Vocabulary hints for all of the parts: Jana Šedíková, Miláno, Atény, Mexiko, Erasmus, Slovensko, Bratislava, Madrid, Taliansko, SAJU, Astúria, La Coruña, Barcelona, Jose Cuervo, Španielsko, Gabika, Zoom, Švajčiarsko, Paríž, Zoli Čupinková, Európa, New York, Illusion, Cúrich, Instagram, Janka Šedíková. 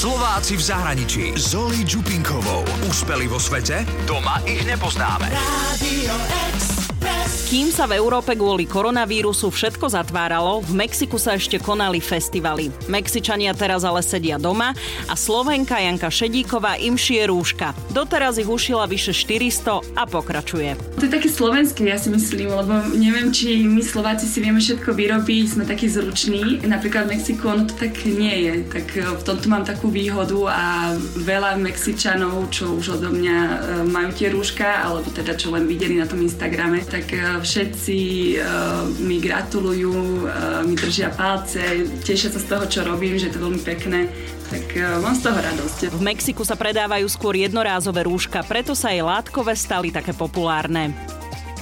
Slováci v zahraničí. Zoli Čupinkovou. Úspeli vo svete? Doma ich nepoznáme. Radio Express. Kým sa v Európe kvôli koronavírusu všetko zatváralo, v Mexiku sa ešte konali festivaly. Mexičania teraz ale sedia doma a Slovenka Janka Šedíková im šije rúška. Doteraz ich ušila vyše 400 a pokračuje. To je také slovenské, ja si myslím, lebo neviem, či my Slováci si vieme všetko vyrobiť, sme takí zruční. Napríklad v Mexiku ono to tak nie je, tak v tomto mám takú výhodu a veľa Mexičanov, čo už odo mňa majú tie rúška, alebo teda čo len videli na tom Instagrame, tak všetci mi gratulujú, mi držia palce, tešia sa z toho, čo robím, že to je veľmi pekné. Tak mám z toho radosť. V Mexiku sa predávajú skôr jednorázové rúška, preto sa aj látkové stali také populárne.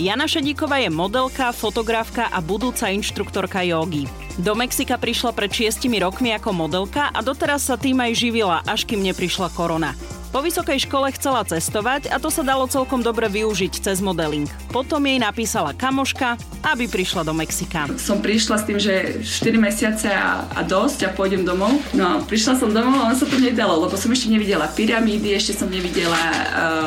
Jana Šedíková je modelka, fotografka a budúca inštruktorka jógy. Do Mexika prišla pred 6 rokmi ako modelka a doteraz sa tým aj živila, až kým neprišla korona. Po vysokej škole chcela cestovať a to sa dalo celkom dobre využiť cez modeling. Potom jej napísala kamoška, aby prišla do Mexika. Som prišla s tým, že 4 mesiace a dosť a pôjdem domov. No prišla som domov a on sa to nedalo, lebo som ešte nevidela pyramídy, ešte som nevidela,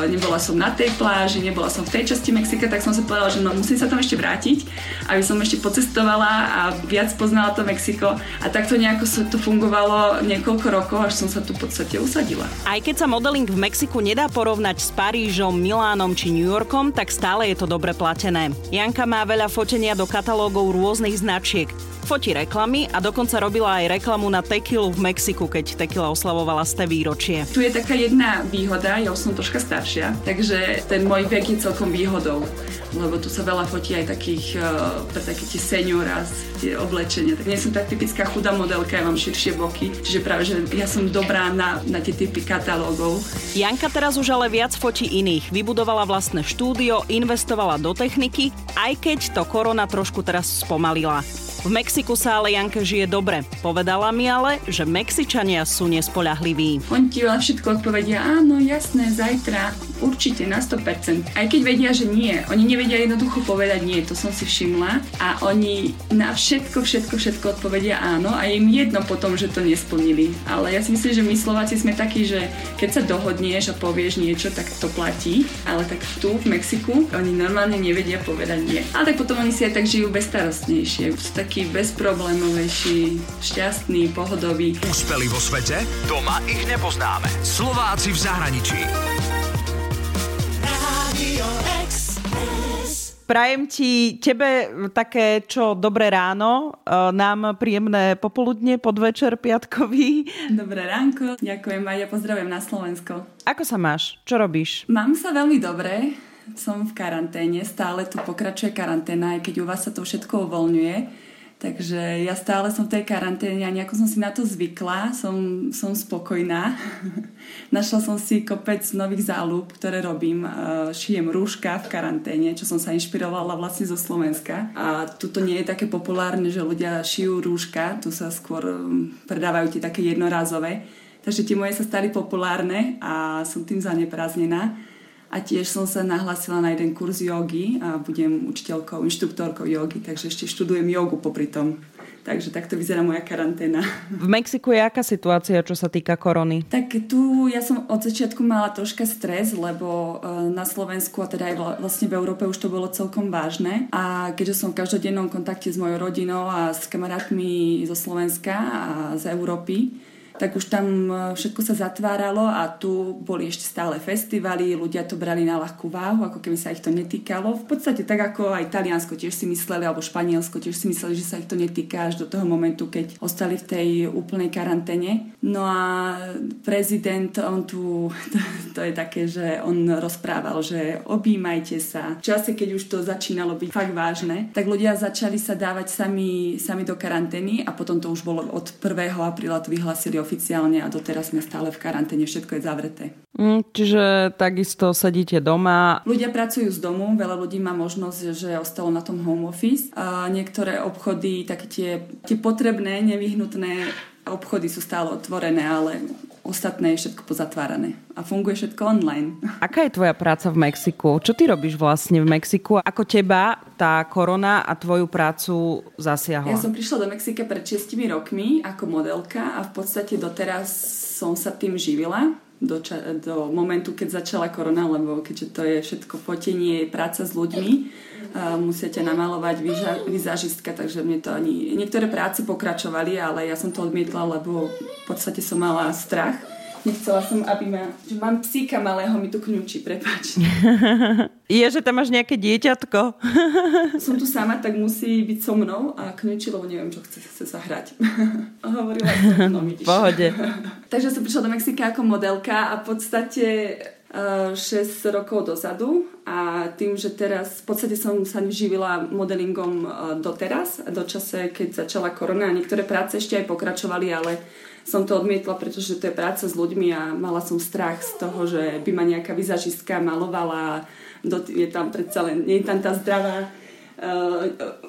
nebola som na tej pláži, nebola som v tej časti Mexika, tak som sa povedala, že no musím sa tam ešte vrátiť, aby som ešte pocestovala a viac poznala to Mexiko. A takto nejako sa to fungovalo niekoľko rokov, až som sa tu v podstate usadila. Aj keď sa modeling v Mexiku nedá porovnať s Parížom, Milánom či New Yorkom, tak stále je to dobre platené. Janka má veľa fotenia do katalógov rôznych značiek. Fotí reklamy a dokonca robila aj reklamu na tequilu v Mexiku, keď tequila oslavovala 100 výročie. Tu je taká jedna výhoda, ja už som troška staršia, takže ten môj vek je celkom výhodou, lebo tu sa veľa fotí aj takých pre také tie senioras, tie oblečenie. Tak nie som tak typická chudá modelka, ja mám širšie boky, čiže práve, že ja som dobrá na tie typy katalógov. Janka teraz už ale viac fotí iných. Vybudovala vlastné štúdio, investovala do techniky, aj keď to korona trošku teraz spomalila. V Mexiku sa ale Janke žije dobre. Povedala mi ale, že Mexičania sú nespoľahliví. Oni ti všetko odpovedia, áno, jasné, zajtra, určite, na 100%. Aj keď vedia, že nie. Oni nevedia jednoducho povedať nie, to som si všimla. A oni na všetko odpovedia áno a im jedno potom, že to nesplnili. Ale ja si myslím, že my Slováci sme takí, že keď sa dohodneš a povieš niečo, tak to platí. Ale tak tu, v Mexiku, oni normálne nevedia povedať nie. Ale tak potom oni si aj tak žijú bezstarostnejšie. Taký bezproblémovejší, šťastný, pohodový. Úspeli vo svete? Doma ich nepoznáme. Slováci v zahraničí. Prajem tebe také, čo dobré ráno, nám príjemné popoludne, podvečer piatkový. Dobré ránko, ďakujem a ja pozdravujem na Slovensko. Ako sa máš? Čo robíš? Mám sa veľmi dobre. Som v karanténe, stále tu pokračuje karanténa, aj keď u vás sa to všetko uvoľňuje. Takže ja stále som v tej karanténe a nejako som si na to zvykla, som spokojná. Našla som si kopec nových záľub, ktoré robím. Šijem rúška v karanténe, čo som sa inšpirovala vlastne zo Slovenska. A tu to nie je také populárne, že ľudia šijú rúška, tu sa skôr predávajú tie také jednorázové. Takže tie moje sa stali populárne a som tým zaneprázdnená. A tiež som sa nahlásila na jeden kurz jógy a budem učiteľkou, inštruktorkou jógy, takže ešte študujem jógu popri tom. Takže takto vyzerá moja karanténa. V Mexiku je aká situácia, čo sa týka korony? Tak tu ja som od začiatku mala troška stres, lebo na Slovensku a teda aj vlastne v Európe už to bolo celkom vážne. A keďže som v každodennom kontakte s mojou rodinou a s kamarátmi zo Slovenska a z Európy, tak už tam všetko sa zatváralo a tu boli ešte stále festivaly, ľudia to brali na ľahkú váhu, ako keby sa ich to netýkalo. V podstate tak ako aj Taliansko tiež si mysleli, alebo Španielsko tiež si mysleli, že sa ich to netýka až do toho momentu, keď ostali v tej úplnej karanténe. No a prezident, on tu, to je také, že on rozprával, že objímajte sa. V čase, keď už to začínalo byť fakt vážne, tak ľudia začali sa dávať sami do karantény a potom to už bolo od 1. apríla to vyhlásili oficiálne a doteraz sme stále v karanténe, všetko je zavreté. Čiže takisto sedíte doma. Ľudia pracujú z domu, veľa ľudí má možnosť, že ostalo na tom home office. A niektoré obchody, také tie potrebné, nevyhnutné obchody sú stále otvorené, ale ostatné je všetko pozatvárané a funguje všetko online. Aká je tvoja práca v Mexiku? Čo ty robíš vlastne v Mexiku? Ako teba tá korona a tvoju prácu zasiahla? Ja som prišla do Mexika pred 6 rokmi ako modelka a v podstate doteraz som sa tým živila do momentu, keď začala korona, lebo keďže to je všetko fotenie, práca s ľuďmi, musíte namalovať vizážistka, takže mne to ani... Niektoré práce pokračovali, ale ja som to odmietla, lebo v podstate som mala strach. Nechcela som, aby ma... Že mám psíka malého, mi tu kňučí, prepáč. Je, že tam máš nejaké dieťatko. Som tu sama, tak musí byť so mnou a kňučí, lebo neviem, čo chce sa hrať. Hovorila som, no vidíš. V pohode. Takže som prišla do Mexika ako modelka a v podstate 6 rokov dozadu a tým, že teraz v podstate som sa živila modelingom doteraz, do čase, keď začala korona a niektoré práce ešte aj pokračovali, ale som to odmietla, pretože to je práca s ľuďmi a mala som strach z toho, že by ma nejaká vizažistka malovala. Je tam predsa len, nie je tam tá zdravá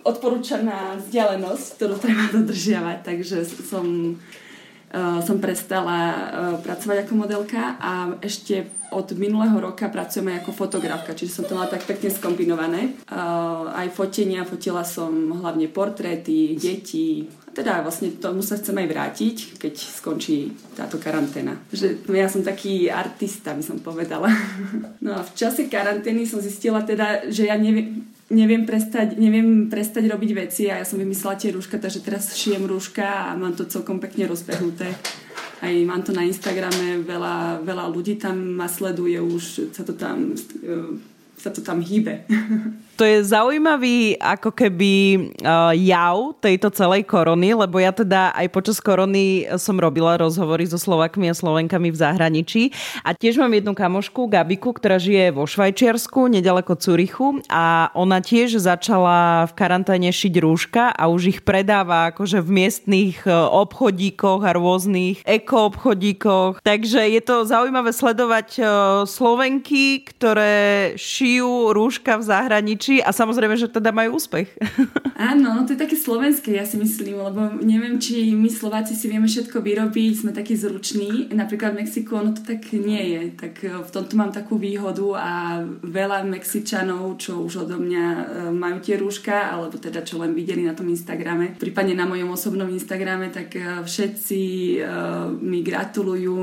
odporúčaná vzdialenosť, ktorú treba dodržiavať. Takže som prestala pracovať ako modelka a ešte od minulého roka pracujem aj ako fotografka, čiže som to mala tak pekne skombinované. Aj fotenia, fotila som hlavne portréty, detí, teda vlastne tomu sa chcem aj vrátiť, keď skončí táto karanténa. Že ja som taký artista, by som povedala. No a v čase karantény som zistila teda, že ja neviem prestať robiť veci a ja som vymyslela tie rúška, takže teraz šijem rúška a mám to celkom pekne rozbehnuté. Aj mám to na Instagrame, veľa ľudí tam ma sleduje, už sa to tam hýbe. To je zaujímavý ako keby jav tejto celej korony, lebo ja teda aj počas korony som robila rozhovory so Slovakmi a Slovenkami v zahraničí a tiež mám jednu kamošku, Gabiku, ktorá žije vo Švajčiarsku, nedaleko Cúrichu a ona tiež začala v karanténe šiť rúška a už ich predáva akože v miestnych obchodíkoch a rôznych ekoobchodíkoch. Takže je to zaujímavé sledovať Slovenky, ktoré šijú rúška v zahraničí a samozrejme, že teda majú úspech. Áno, to je také slovenské, ja si myslím, lebo neviem, či my Slováci si vieme všetko vyrobiť, sme takí zruční, napríklad v Mexiku ono to tak nie je, tak v tomto mám takú výhodu a veľa Mexičanov, čo už odo mňa majú tie rúška, alebo teda čo len videli na tom Instagrame, prípadne na mojom osobnom Instagrame, tak všetci mi gratulujú,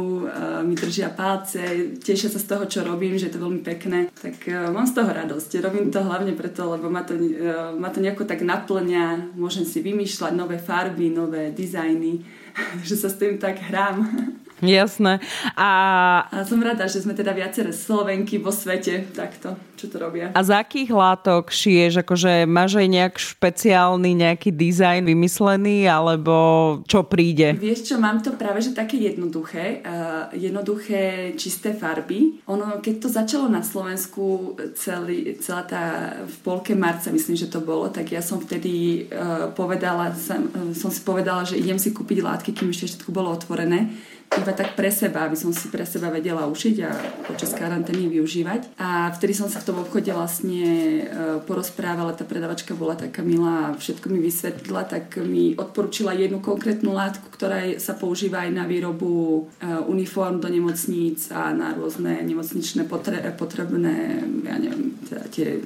mi držia palce, tešia sa z toho, čo robím, že je to veľmi pekné, tak mám z toho radosť, robím to hlavne preto, lebo ma to nejako tak naplňa, môžem si vymýšľať nové farby, nové dizajny, že sa s tým tak hrám. Jasné. A som rada, že sme teda viaceré Slovenky vo svete takto, čo to robia. A z akých látok šiješ? Akože máš aj nejak špeciálny nejaký dizajn vymyslený, alebo čo príde? Vieš čo, mám to práve, že také jednoduché. Čisté farby. Ono, keď to začalo na Slovensku celá tá v polke marca, myslím, že to bolo, tak ja som vtedy som si povedala, že idem si kúpiť látky, kým ešte všetko bolo otvorené. Iba tak pre seba, aby som si pre seba vedela ušiť a počas karantény využívať. A vtedy som sa v tom obchode vlastne porozprávala, tá predavačka bola taká milá a všetko mi vysvetlila, tak mi odporúčila jednu konkrétnu látku, ktorá sa používa aj na výrobu uniform do nemocníc a na rôzne nemocničné potrebné, ja neviem, teda tie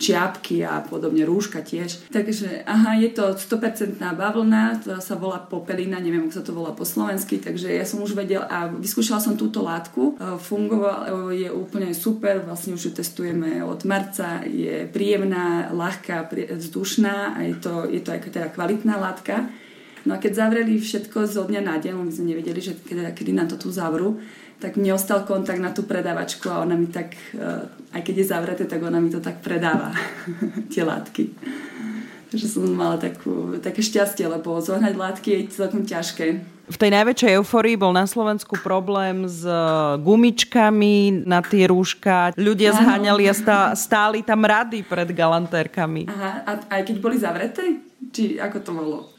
čiapky a podobne, rúška tiež. Takže aha, je to 100% bavlna, ktorá sa volá popelina, neviem, ako sa to volá po slovensky, takže ja som už vedela a vyskúšala som túto látku. Fungovala, je úplne super, vlastne už ju testujeme od marca, je príjemná, ľahká, vzdušná a je to aj teda kvalitná látka. No a keď zavreli všetko zo dňa na deň, my sme nevedeli, že kedy nám to tu zavrú, tak mne ostal kontakt na tú predavačku a ona mi tak, aj keď je zavreté, tak ona mi to tak predáva, tie látky. Takže som mala také šťastie, lebo zohnať látky je celkom ťažké. V tej najväčšej eufórii bol na Slovensku problém s gumičkami na tie rúška. Ľudia zháňali a stáli tam rady pred galantérkami. Aha, a aj keď boli zavreté? Či ako to bolo?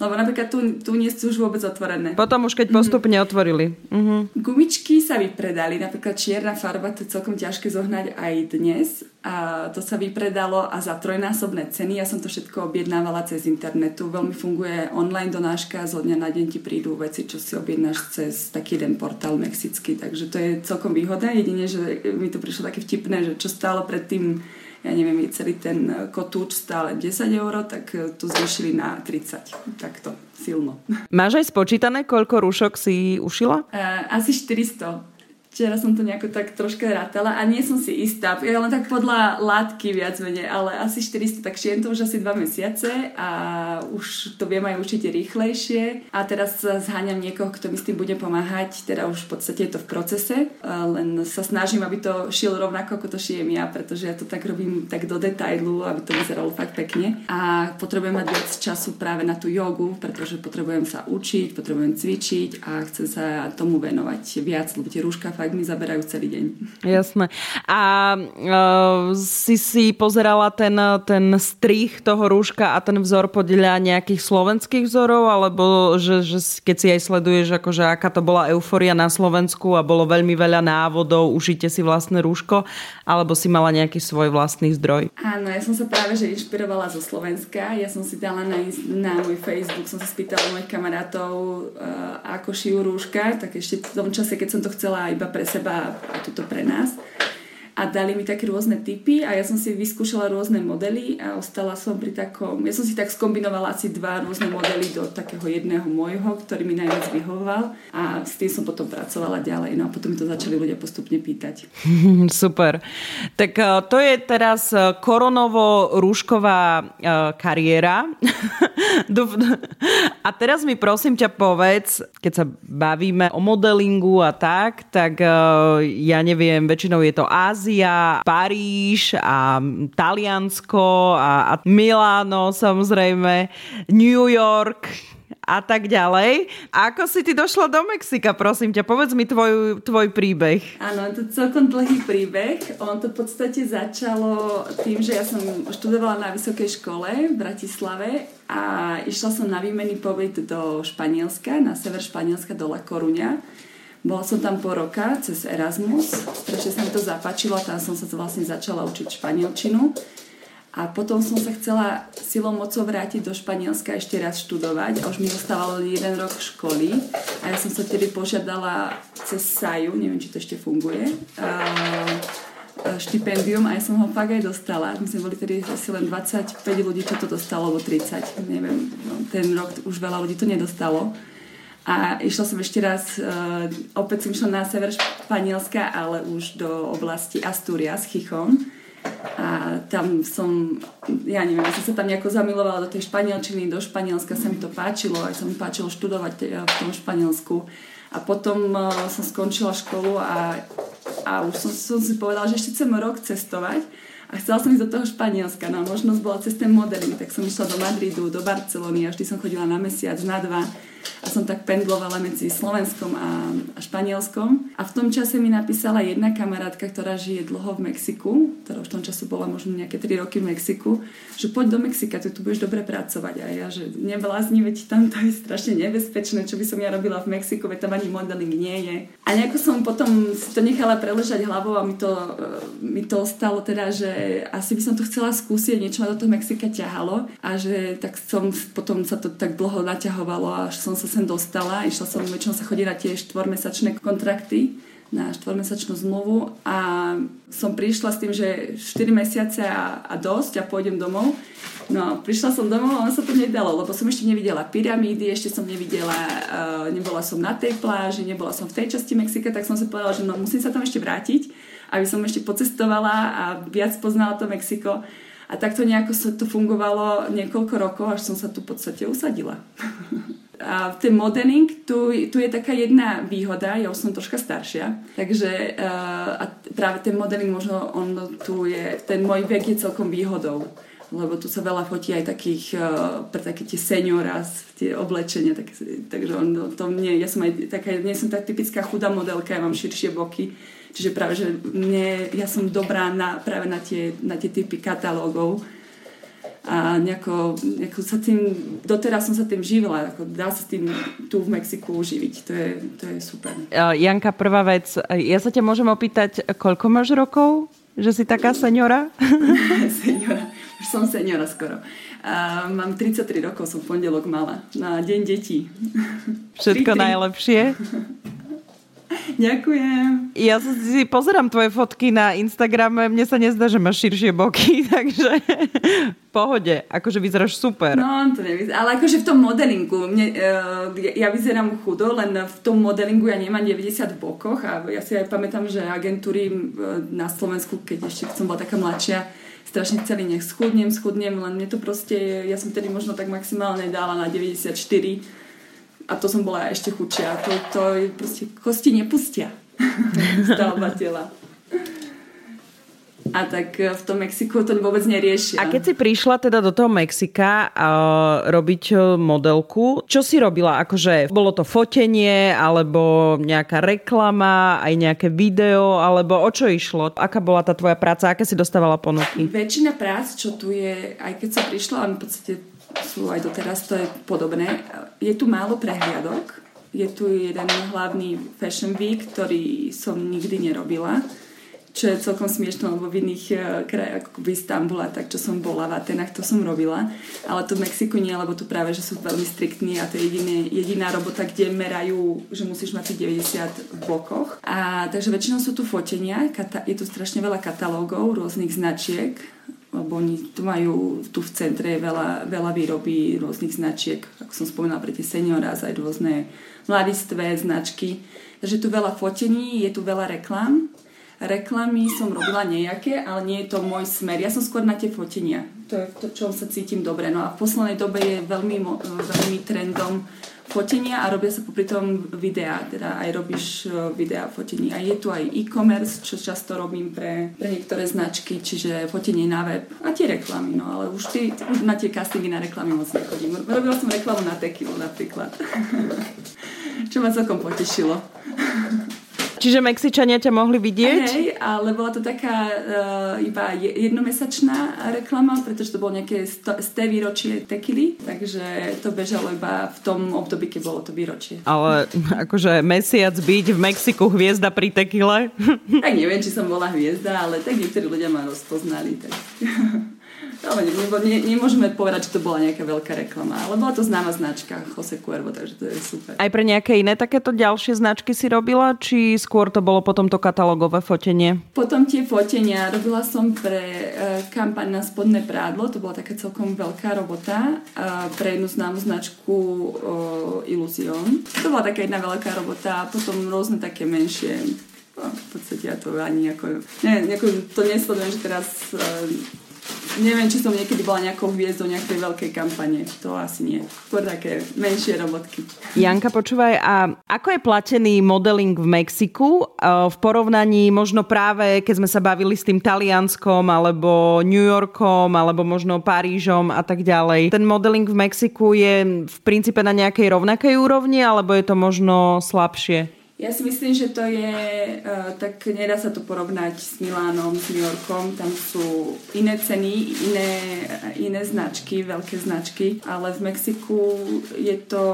Lebo napríklad tu nie sú už vôbec otvorené. Potom už keď postupne otvorili. Mm-hmm. Gumičky sa vypredali, napríklad čierna farba, to je celkom ťažké zohnať aj dnes. A to sa vypredalo a za 3-násobné ceny. Ja som to všetko objednávala cez internetu. Veľmi funguje online donáška, zo dňa na deň ti prídu veci, čo si objednáš cez taký jeden portál mexický. Takže to je celkom výhodné. Jedine, že mi to prišlo také vtipné, že čo stálo predtým ja neviem, je celý ten kotúč stále 10 €, tak to zvýšili na 30. Takto, silno. Máš aj spočítané, koľko rúšok si ušila? Asi 400. Včera som to nejako tak troška rátala a nie som si istá, ja len tak podľa látky viac menej, ale asi 400, tak šijem to už asi 2 mesiace a už to viem aj určite rýchlejšie a teraz zháňam niekoho, kto mi s tým bude pomáhať, teda už v podstate je to v procese, len sa snažím, aby to šiel rovnako, ako to šijem ja, pretože ja to tak robím tak do detailu, aby to vyzeralo fakt pekne a potrebujem mať viac času práve na tú jogu, pretože potrebujem sa učiť, potrebujem cvičiť a chcem sa tomu venovať viac, lebo tie rúška fakt mi zaberajú celý deň. Jasné. A si pozerala ten strih toho rúška a ten vzor podľa nejakých slovenských vzorov, alebo že keď si aj sleduješ, akože aká to bola eufória na Slovensku a bolo veľmi veľa návodov, ušite si vlastné rúško, alebo si mala nejaký svoj vlastný zdroj? Áno, ja som sa práve že inšpirovala zo Slovenska. Ja som si dala na môj Facebook, som sa spýtala mojich kamarátov, ako šijú rúška, tak ešte v tom čase, keď som to chcela iba pre seba a tuto pre nás. A dali mi také rôzne tipy a ja som si vyskúšala rôzne modely a ostala som pri takom... Ja som si tak skombinovala asi 2 rôzne modely do takého jedného môjho, ktorý mi najviac vyhovoval a s tým som potom pracovala ďalej. No a potom mi to začali ľudia postupne pýtať. Super. Tak to je teraz koronovo-rúšková kariéra. A teraz mi prosím ťa povedz, keď sa bavíme o modelingu a tak ja neviem, väčšinou je to Ázia, Paríž a Taliansko a Miláno samozrejme, New York a tak ďalej. Ako si ty došla do Mexika, prosím ťa? Povedz mi tvoj príbeh. Áno, to je celkom dlhý príbeh. On to v podstate začalo tým, že ja som študovala na vysokej škole v Bratislave a išla som na výmenný pobyt do Španielska, na sever Španielska, do La Coruña. Bola som tam po roka cez Erasmus, strašne sa mi to zapáčilo, tam som sa vlastne začala učiť španielčinu a potom som sa chcela silou mocou vrátiť do Španielska ešte raz študovať a už mi zostával 1 rok školy a ja som sa vtedy požiadala cez SAJU, neviem či to ešte funguje, štipendium a ja som ho fakt aj dostala. My sme boli tedy asi len 25 ľudí, čo to dostalo, alebo 30, neviem, ten rok už veľa ľudí to nedostalo. A išla som ešte raz, opäť som išla na sever Španielska, ale už do oblasti Astúria s Chichom. A tam som, ja neviem, som sa tam nejako zamilovala do tej španielčiny, do Španielska sa mi to páčilo, aj sa mi páčilo študovať v tom Španielsku. A potom som skončila školu a už som si povedala, že ešte chcem rok cestovať. A chcela som ísť do toho Španielska, no a možnosť bola cez ten modeling, tak som išla do Madridu, do Barcelony a vždy som chodila na mesiac, na 2 a som tak pendlovala medzi Slovenskom a Španielskom. A v tom čase mi napísala jedna kamarátka, ktorá žije dlho v Mexiku, ktorá v tom času bola možno nejaké 3 roky v Mexiku, že poď do Mexika, tu budeš dobre pracovať. A ja, že neblázni, veď tam to je strašne nebezpečné, čo by som ja robila v Mexiku, veď tam ani modeling nie je. A nejako som potom si to nechala preležať hlavou a mi to stalo teda, že asi by som to chcela skúsiť, niečo ma do toho Mexika ťahalo a že tak som potom sa to tak dlho naťahovalo, až som sa sem dostala. Išla som, väčšinou sa chodí na tie 4-mesačné kontrakty, na 4-mesačnú zmluvu a som prišla s tým, že 4 mesiace a dosť a pôjdem domov. No, prišla som domov a ono sa to nedalo, lebo som ešte nevidela pyramídy, ešte som nevidela, nebola som na tej pláži, nebola som v tej časti Mexika, tak som si povedala, že no, musím sa tam ešte vrátiť, aby som ešte pocestovala a viac poznala to Mexiko. A takto nejako to fungovalo niekoľko rokov, až som sa tu v podstate usadila. A ten modeling, tu je taká jedna výhoda, ja už som troška staršia, takže a práve ten modeling možno, on tu je, ten môj vek je celkom výhodou, lebo tu sa veľa fotí aj takých, pre také tie senioras, tie oblečenia, takže on to mne, ja som aj taká, nie som tak typická chudá modelka, ja mám širšie boky, čiže práve, že ja som dobrá práve na tie typy katalógov, a nejako sa tým, doteraz som sa tým živila, ako dá sa tým tu v Mexiku uživiť, to je super. Janka, prvá vec, ja sa ťa môžem opýtať, koľko máš rokov, že si taká seniora? Seniora, už som seniora skoro. Mám 33 rokov, som v pondelok mala, na deň detí. Všetko najlepšie? Ďakujem. Ja si pozerám tvoje fotky na Instagrame, mne sa nezdá, že máš širšie boky, takže pohode, akože vyzeráš super. No, to nevyzerá, ale akože v tom modelinku, ja vyzerám chudo, len v tom modelingu ja nemám 90 v bokoch a ja si aj pamätám, že agentúry na Slovensku, keď ešte som bola taká mladšia, strašne celý nech schudnem, len mne to proste, ja som tedy možno tak maximálne dala na 94 a to som bola ešte chudšia. To proste kosti nepustia stavba tela. A tak v tom Mexiku to vôbec neriešia. A keď si prišla teda do toho Mexika robiť modelku, čo si robila? Akože bolo to fotenie, alebo nejaká reklama, aj nejaké video, alebo o čo išlo? Aká bola tá tvoja práca? Aké si dostávala ponuky? Väčšina prác, čo tu je, aj keď som prišla, ale v podstate sú aj doteraz, to je podobné. Je tu málo prehliadok. Je tu jeden hlavný fashion week, ktorý som nikdy nerobila. Čo je celkom smiešno, lebo v iných krajach, ako v Istambule, tak čo som bola v Atenách, to som robila. Ale to v Mexiku nie, lebo tu práve, že sú veľmi striktní a to je jediná robota, kde merajú, že musíš mať 90 v bokoch. A takže väčšinou sú tu fotenia, je tu strašne veľa katalógov, rôznych značiek, lebo oni tu majú tu v centre veľa výroby rôznych značiek, ako som spomínala pre tie seniora, aj rôzne mladistvé značky. Takže tu veľa fotení, je tu veľa reklám. Reklamy som robila nejaké, ale nie je to môj smer. Ja som skôr na tie fotenia. To je to, čom sa cítim dobre. No a v poslednej dobe je veľmi trendom fotenia a robia sa popri tom videá. Teda aj robíš videá fotení. A je tu aj e-commerce, čo často robím pre niektoré značky, čiže fotenie na web a tie reklamy. No ale už na tie castingy na reklamy moc nechodím. Robila som reklamu na tequilu napríklad. Čo ma celkom potešilo. Čiže Mexičania ťa mohli vidieť? Hej, ale bola to taká iba jednomesačná reklama, pretože to bolo nejaké 100 výročie tekily, takže to bežalo iba v tom období, keď bolo to výročie. Ale akože mesiac byť v Mexiku hviezda pri tekile? Tak neviem, či som bola hviezda, ale tak niektorí ľudia ma rozpoznali. Tak. Nemôžeme povedať, že to bola nejaká veľká reklama, ale bola to známa značka Jose Cuervo, takže to je super. Aj pre nejaké iné takéto ďalšie značky si robila, či skôr to bolo potom to katalógové fotenie? Potom tie fotenia robila som pre kampaň na spodné prádlo, to bola taká celkom veľká robota pre jednu známu značku Illusion. To bola taká jedna veľká robota, potom rôzne také menšie. V podstate ja to ani to nesledujem, že teraz... Neviem, či som niekedy bola nejakou hviezdou nejakej veľkej kampane. To asi nie. Skôr také menšie robotky. Janka, počúvaj, a ako je platený modeling v Mexiku v porovnaní možno práve, keď sme sa bavili s tým Talianskom, alebo New Yorkom, alebo možno Parížom a tak ďalej? Ten modeling v Mexiku je v princípe na nejakej rovnakej úrovni, alebo je to možno slabšie? Ja si myslím, že to je, tak nedá sa to porovnať s Milánom, s New Yorkom, tam sú iné ceny, iné značky, veľké značky, ale v Mexiku je to,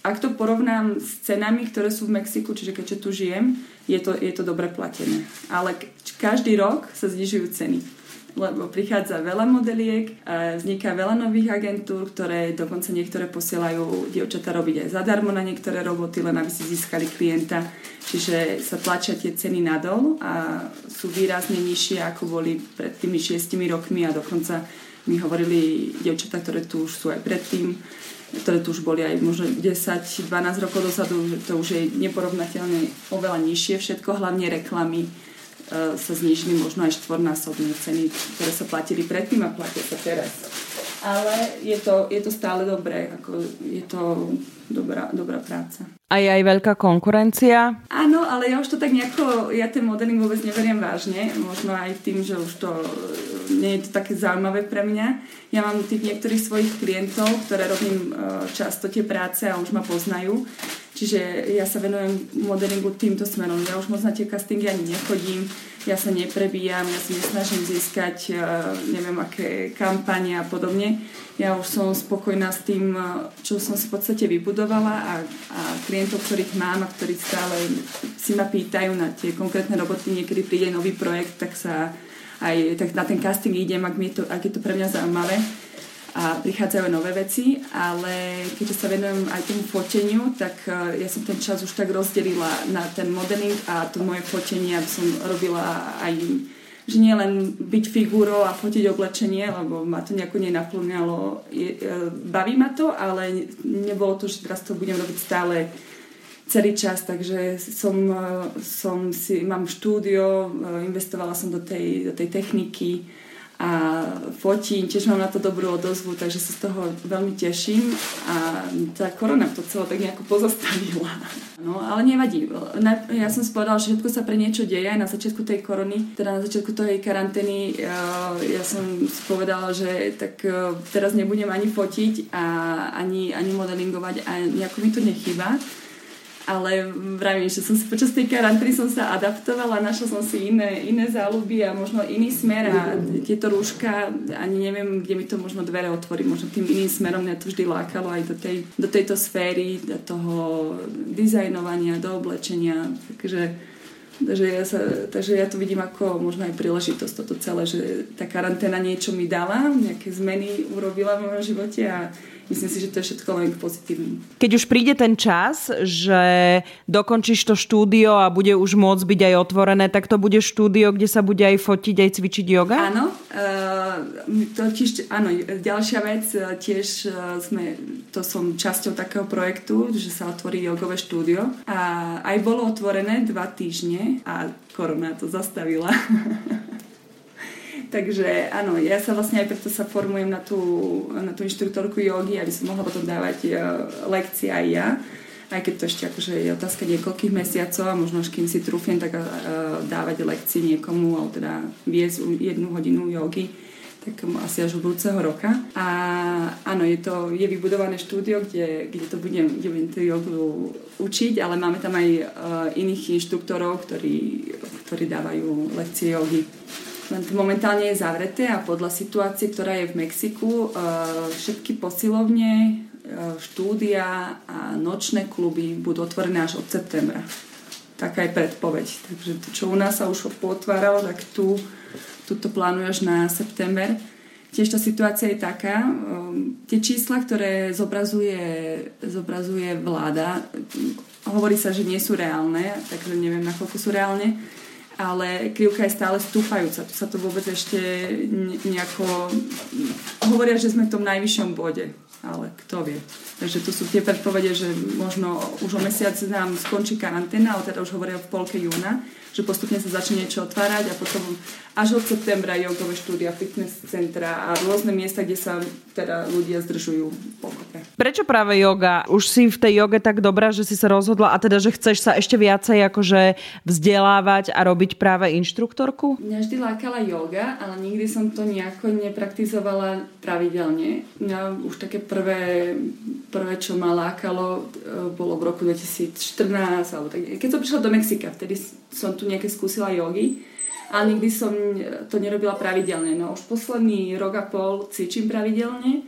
ak to porovnám s cenami, ktoré sú v Mexiku, čiže keďže tu žijem, je to dobre platené, ale každý rok sa znižujú ceny. Lebo prichádza veľa modeliek, vzniká veľa nových agentúr, ktoré dokonca niektoré posielajú dievčatá robiť aj zadarmo na niektoré roboty, len aby si získali klienta. Čiže sa tlačia tie ceny nadol a sú výrazne nižšie, ako boli pred tými 6 rokmi a dokonca mi hovorili dievčatá, ktoré tu už sú aj predtým, ktoré tu už boli aj možno 10-12 rokov dozadu, že to už je neporovnateľne oveľa nižšie všetko, hlavne reklamy sa znížili možno aj 4-násobné ceny, ktoré sa platili predtým a platia sa teraz. Ale je to stále dobré, ako je to dobrá práca. A je aj veľká konkurencia? Áno, ale ja už to tak nejako, ja ten modeling vôbec neberiem vážne, možno aj tým, že už to nie je to také zaujímavé pre mňa. Ja mám tých niektorých svojich klientov, ktoré robím často tie práce a už ma poznajú. Čiže ja sa venujem modelingu týmto smerom. Ja už moc na tie castingy ani nechodím, ja sa neprebíjam, ja sa nesnažím získať, neviem, aké kampanie a podobne. Ja už som spokojná s tým, čo som si v podstate vybudovala a klientov, ktorých mám a ktorí stále si ma pýtajú na tie konkrétne roboty. Niekedy príde nový projekt, tak na ten casting idem, ak je to pre mňa zaujímavé. a prichádzajú nové veci, ale keďže sa venujem aj tomu foteniu, tak ja som ten čas už tak rozdelila na ten modeling a to moje fotenie, aby som robila aj, že nie len byť figúrou a fotiť oblečenie, lebo ma to nejako nenapĺňalo, baví ma to, ale nebolo to, že teraz to budem robiť stále celý čas, takže mám štúdio, investovala som do tej techniky a fotím, tiež mám na to dobrú odozvu, takže sa z toho veľmi teším a tá korona to celé tak nejako pozastavila. No, ale nevadí. Ja som si povedala, že všetko sa pre niečo deje aj na začiatku tej korony, teda na začiatku tej karantény ja som si povedala, že tak teraz nebudem ani fotiť a ani modelingovať a nejako mi to nechýba. Ale vravím, že som si počas tej karantény som sa adaptovala, našla som si iné záľuby a možno iný smer a tieto rúška, ani neviem, kde mi to možno dvere otvorí, možno tým iným smerom mňa to vždy lákalo aj do tejto sféry, do toho dizajnovania, do oblečenia, takže ja to vidím ako možno aj príležitosť toto celé, že tá karanténa niečo mi dala, nejaké zmeny urobila v mojom živote a myslím si, že to je všetko len pozitívne. Keď už príde ten čas, že dokončíš to štúdio a bude už môcť byť aj otvorené, tak to bude štúdio, kde sa bude aj fotiť, aj cvičiť joga? Áno. Ďalšia vec, tiež to som časťou takého projektu, že sa otvorí jogové štúdio. A aj bolo otvorené 2 týždne a korona to zastavila. Takže áno, ja sa vlastne aj preto sa formujem na tú inštruktorku jogy, aby som mohla potom dávať lekcie aj ja. Aj keď to ešte akože je otázka niekoľkých mesiacov a možno až kým si trúfiem, tak dávať lekcie niekomu, alebo teda viesť 1 hodinu jogy, tak asi až od budúceho roka. A áno, je vybudované štúdio, kde budem tú jogu učiť, ale máme tam aj iných inštruktorov, ktorí dávajú lekcie jogy. Momentálne je zavreté a podľa situácie, ktorá je v Mexiku, všetky posilovne, štúdia a nočné kluby budú otvorené až od septembra. Taká je predpoveď. Takže to, čo u nás sa už pootváralo, tak tu to plánuješ na september. Tiež tá situácia je taká. Tie čísla, ktoré zobrazuje vláda, hovorí sa, že nie sú reálne, takže neviem, nakoľko sú reálne, ale krivka je stále stúpajúca. Tu sa to vôbec ešte nejako... Hovoria, že sme v tom najvyššom bode, ale kto vie. Takže tu sú tie predpovede, že možno už o mesiac nám skončí karanténa, ale teda už hovoria v polke júna, že postupne sa začne niečo otvárať a potom až od septembra jogové štúdia, fitness centra a rôzne miesta, kde sa teda ľudia zdržujú pokope. Prečo práve joga? Už si v tej joge tak dobrá, že si sa rozhodla a teda, že chceš sa ešte viacej akože vzdelávať a robiť práve inštruktorku? Mňa vždy lákala joga, ale nikdy som to nejako nepraktizovala pravidelne. Mňa už také prvé, čo ma lákalo, bolo v roku 2014, alebo tak, keď som prišla do Mexika, vtedy som tu nejaké skúsila jogy, ale nikdy som to nerobila pravidelne. No už posledný rok a pol cvičím pravidelne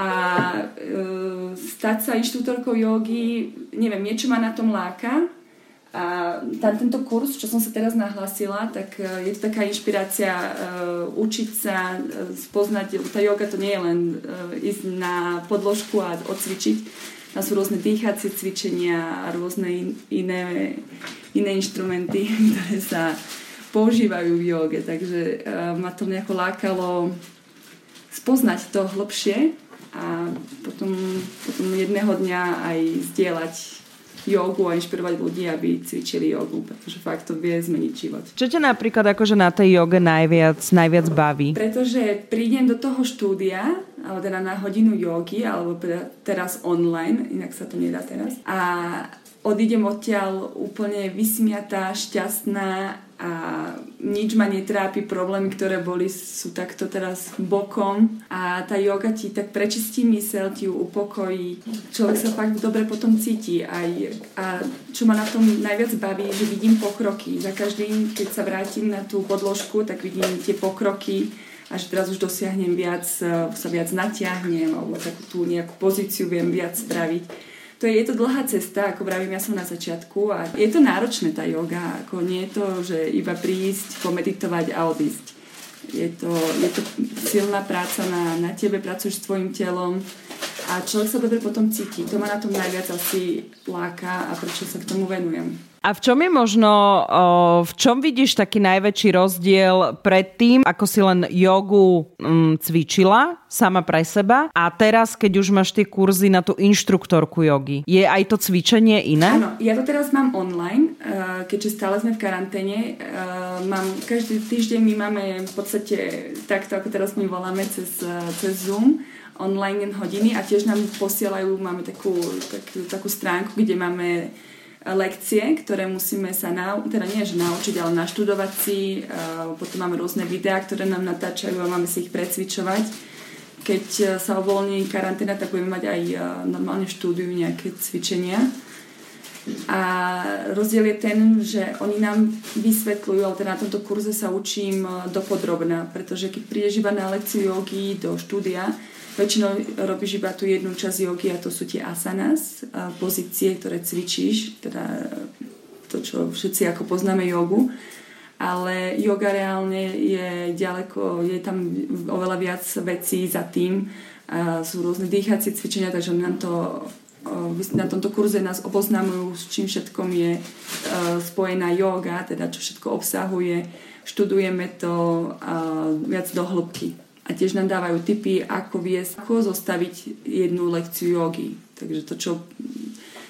a stať sa inštrutorkou jogy, neviem, niečo ma na tom láka a tento kurz, čo som sa teraz nahlásila, tak je to taká inšpirácia učiť sa, spoznať, tá joga to nie je len ísť na podložku a odcvičiť. Tam sú rôzne dýchacie cvičenia a rôzne iné inštrumenty, ktoré sa používajú v jóge. Takže ma to nejako lákalo spoznať to hlbšie a potom jedného dňa aj zdieľať jogu a inšpirovať ľudí, aby cvičili jogu, pretože fakt to vie zmeniť život. Čo ťa napríklad akože na tej joge najviac baví? Pretože prídem do toho štúdia, alebo teda na hodinu jogy, alebo teraz online, inak sa to nedá teraz, a odídem odtiaľ úplne vysmiatá, šťastná a nič ma netrápi, problémy, ktoré boli, sú takto teraz bokom a tá joga ti tak prečistí myseľ, ti ju upokojí, človek sa fakt dobre potom cíti a čo ma na tom najviac baví, že vidím pokroky za každým, keď sa vrátim na tú podložku, tak vidím tie pokroky a že teraz už dosiahnem viac, sa viac natiahnem alebo takú tú nejakú pozíciu viem viac spraviť. Je to dlhá cesta, ako vravím, ja som na začiatku a je to náročné tá joga, ako nie je to, že iba prísť, pomeditovať a odísť. Je to silná práca na tebe, pracuješ s tvojim telom a človek sa dobre potom cíti. To ma na tom najviac asi láka a prečo sa k tomu venujem. A v čom je možno, v čom vidíš taký najväčší rozdiel pred tým, ako si len jogu cvičila sama pre seba a teraz, keď už máš tie kurzy na tú inštruktorku jogy? Je aj to cvičenie iné? Áno, ja to teraz mám online, keďže stále sme v karanténe. Každý týždeň my máme v podstate takto, ako teraz my voláme cez Zoom, online hodiny a tiež nám posielajú, máme takú stránku, kde máme lekcie, ktoré musíme sa naučiť, ale naštudovať si. Potom máme rôzne videá, ktoré nám natáčajú a máme si ich precvičovať. Keď sa uvoľní karanténa, tak budeme mať aj normálne v štúdiu nejaké cvičenia. A rozdiel je ten, že oni nám vysvetľujú, ale teda na tomto kurze sa učím dopodrobna, pretože keď prídeš iba na lekciu jogy do štúdia, väčšinou robíš iba tú jednu časť jogy a to sú tie asanas, pozície, ktoré cvičíš, teda to, čo všetci ako poznáme jogu, ale joga reálne je ďaleko, je tam oveľa viac vecí za tým, sú rôzne dýchacie cvičenia, takže na tomto kurze nás oboznámujú, s čím všetkom je spojená joga, teda čo všetko obsahuje, študujeme to viac do hĺbky. A tiež nám dávajú tipy, ako viesť, ako zostaviť jednu lekciu jogy. Takže to, čo...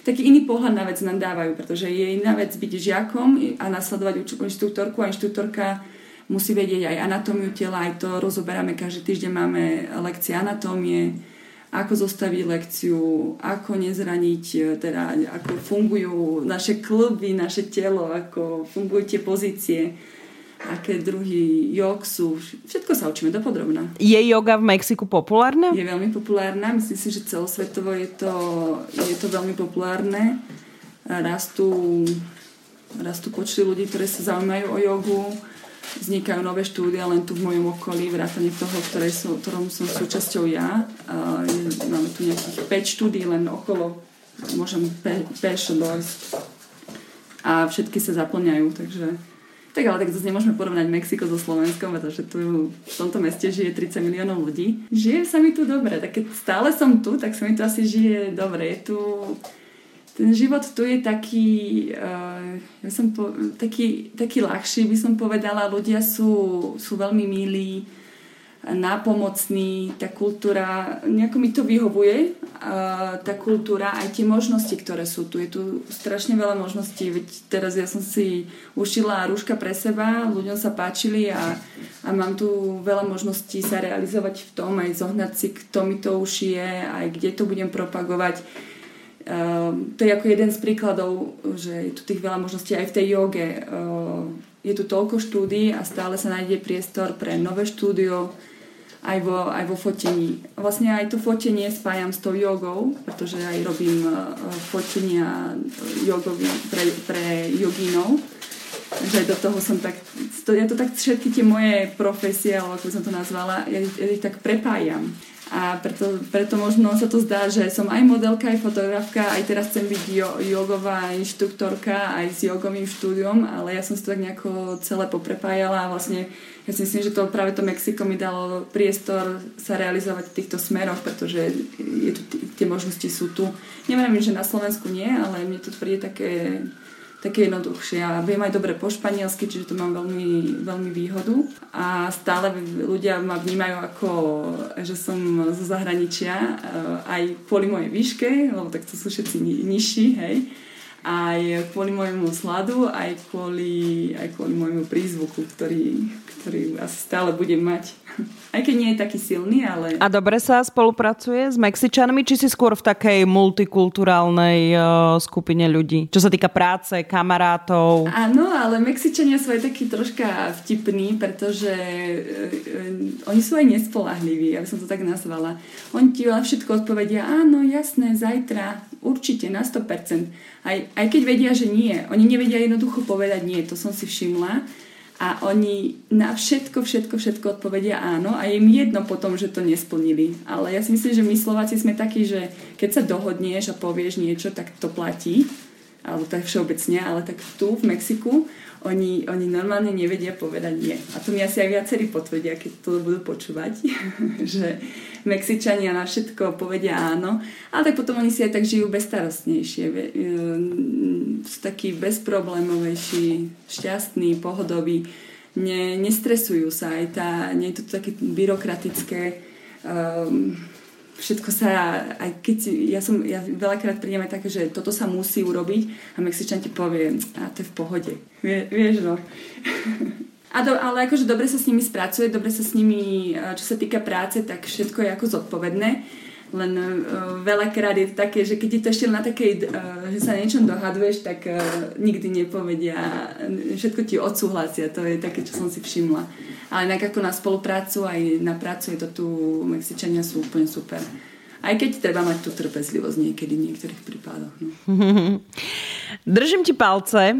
Taký iný pohľad na vec nám dávajú, pretože je iná vec byť žiakom a nasledovať inštruktorku a inštruktorka musí vedieť aj anatómiu tela, aj to rozoberáme, každý týždeň máme lekcie anatómie, ako zostaviť lekciu, ako nezraniť, teda ako fungujú naše kĺby, naše telo, ako fungujú tie pozície. Aké druhy jog sú. Všetko sa učíme dopodrobná. Je joga v Mexiku populárna? Je veľmi populárna. Myslím si, že celosvetovo je to veľmi populárne. Rastú počty ľudí, ktoré sa zaujímajú o jogu. Vznikajú nové štúdia len tu v mojom okolí, vrátane toho, ktorom som súčasťou ja. Máme tu nejakých 5 štúdií len okolo. Môžem pešo dojsť. A všetky sa zaplňajú, takže... Tak ale tak zase nemôžeme porovnať Mexiko so Slovenskom, pretože tu v tomto meste žije 30 miliónov ľudí. Žije sa mi tu dobre, tak keď stále som tu, tak sa mi tu asi žije dobre. Ten život tu je taký, taký ľahší, by som povedala. Ľudia sú veľmi milí, nápomocní, tá kultúra, nejako mi to vyhovuje, tá kultúra, aj tie možnosti, ktoré sú tu. Je tu strašne veľa možností, veď teraz ja som si ušila rúška pre seba, ľuďom sa páčili a mám tu veľa možností sa realizovať v tom, aj zohnať si, kto mi to ušije, aj kde to budem propagovať. To je ako jeden z príkladov, že je tu tých veľa možností aj v tej joge. Je tu toľko štúdií a stále sa nájde priestor pre nové štúdio aj vo fotení. Vlastne aj to fotenie spájam s tou jogou, pretože aj robím fotenia jogovi pre jogínov. Takže aj do toho som tak... Ja to tak všetky tie moje profesie, alebo ako som to nazvala, ja ich tak prepájam. A preto možno sa to zdá, že som aj modelka, aj fotografka, aj teraz chcem byť jogová inštruktorka, aj s jogovým štúdiom, ale ja som si to tak nejako celé poprepájala a vlastne ja si myslím, že to práve to Mexiko mi dalo priestor sa realizovať v týchto smeroch, pretože tie možnosti sú tu. Neviem, že na Slovensku nie, ale mne to príde také jednoduchšie. Ja viem aj dobre po španielsky, čiže to mám veľmi, veľmi výhodu. A stále ľudia ma vnímajú ako, že som zo zahraničia, aj kvôli mojej výške, lebo tak to sú všetci nižší, hej. Aj kvôli môjmu sladu, aj kvôli môjmu prízvuku, ktorý asi stále budem mať. Aj keď nie je taký silný, ale... A dobre sa spolupracuje s Mexičanmi? Či si skôr v takej multikulturálnej skupine ľudí? Čo sa týka práce, kamarátov? Áno, ale Mexičania sú aj takí troška vtipní, pretože oni sú aj nespoľahliví, aby som to tak nazvala. Oni ti všetko odpovedia, áno, jasné, zajtra, určite, na 100%. Aj keď vedia, že nie. Oni nevedia jednoducho povedať nie, to som si všimla. A oni na všetko odpovedia áno a je im jedno potom, že to nesplnili. Ale ja si myslím, že my Slováci sme takí, že keď sa dohodneš a povieš niečo, tak to platí. A alebo tak všeobecne, ale tak tu v Mexiku oni normálne nevedia povedať nie. A to mi asi aj viacerí potvrdia, keď to budú počúvať, že Mexičania na všetko povedia áno, ale tak potom oni si aj tak žijú bezstarostnejšie, sú takí bezproblémovejší, šťastní, pohodoví, nestresujú sa, aj nie je to také byrokratické, všetko sa, aj keď ja veľakrát prídem aj také, že toto sa musí urobiť a Mexičan ti povie, a to je v pohode. Vieš, no. Ale akože dobre sa s nimi spracuje, dobre sa s nimi, čo sa týka práce, tak všetko je ako zodpovedné. Len veľakrát je to také, že keď je to ešte na takej, že sa niečom dohaduješ, tak nikdy nepovedia. Všetko ti odsúhlasia, to je také, čo som si všimla. Ale inak ako na spoluprácu, aj na prácu je to tu, Mexičania sú úplne super. Aj keď treba mať tú trpezlivosť niekedy v niektorých prípadoch. No. Držím ti palce.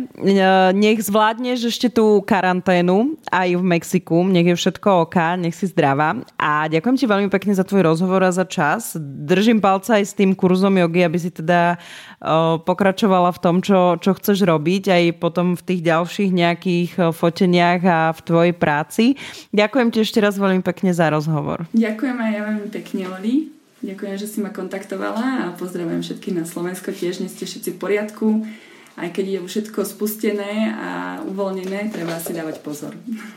Nech zvládneš ešte tú karanténu aj v Mexiku. Nech je všetko OK, nech si zdravá. A ďakujem ti veľmi pekne za tvoj rozhovor a za čas. Držím palce aj s tým kurzom jogy, aby si teda pokračovala v tom, čo chceš robiť, aj potom v tých ďalších nejakých foteniach a v tvojej práci. Ďakujem ti ešte raz veľmi pekne za rozhovor. Ďakujem aj ja veľmi pekne, Loli. Ďakujem, že si ma kontaktovala a pozdravujem všetkých na Slovensko. Tiež nie ste všetci v poriadku, aj keď je všetko spustené a uvoľnené, treba si dávať pozor.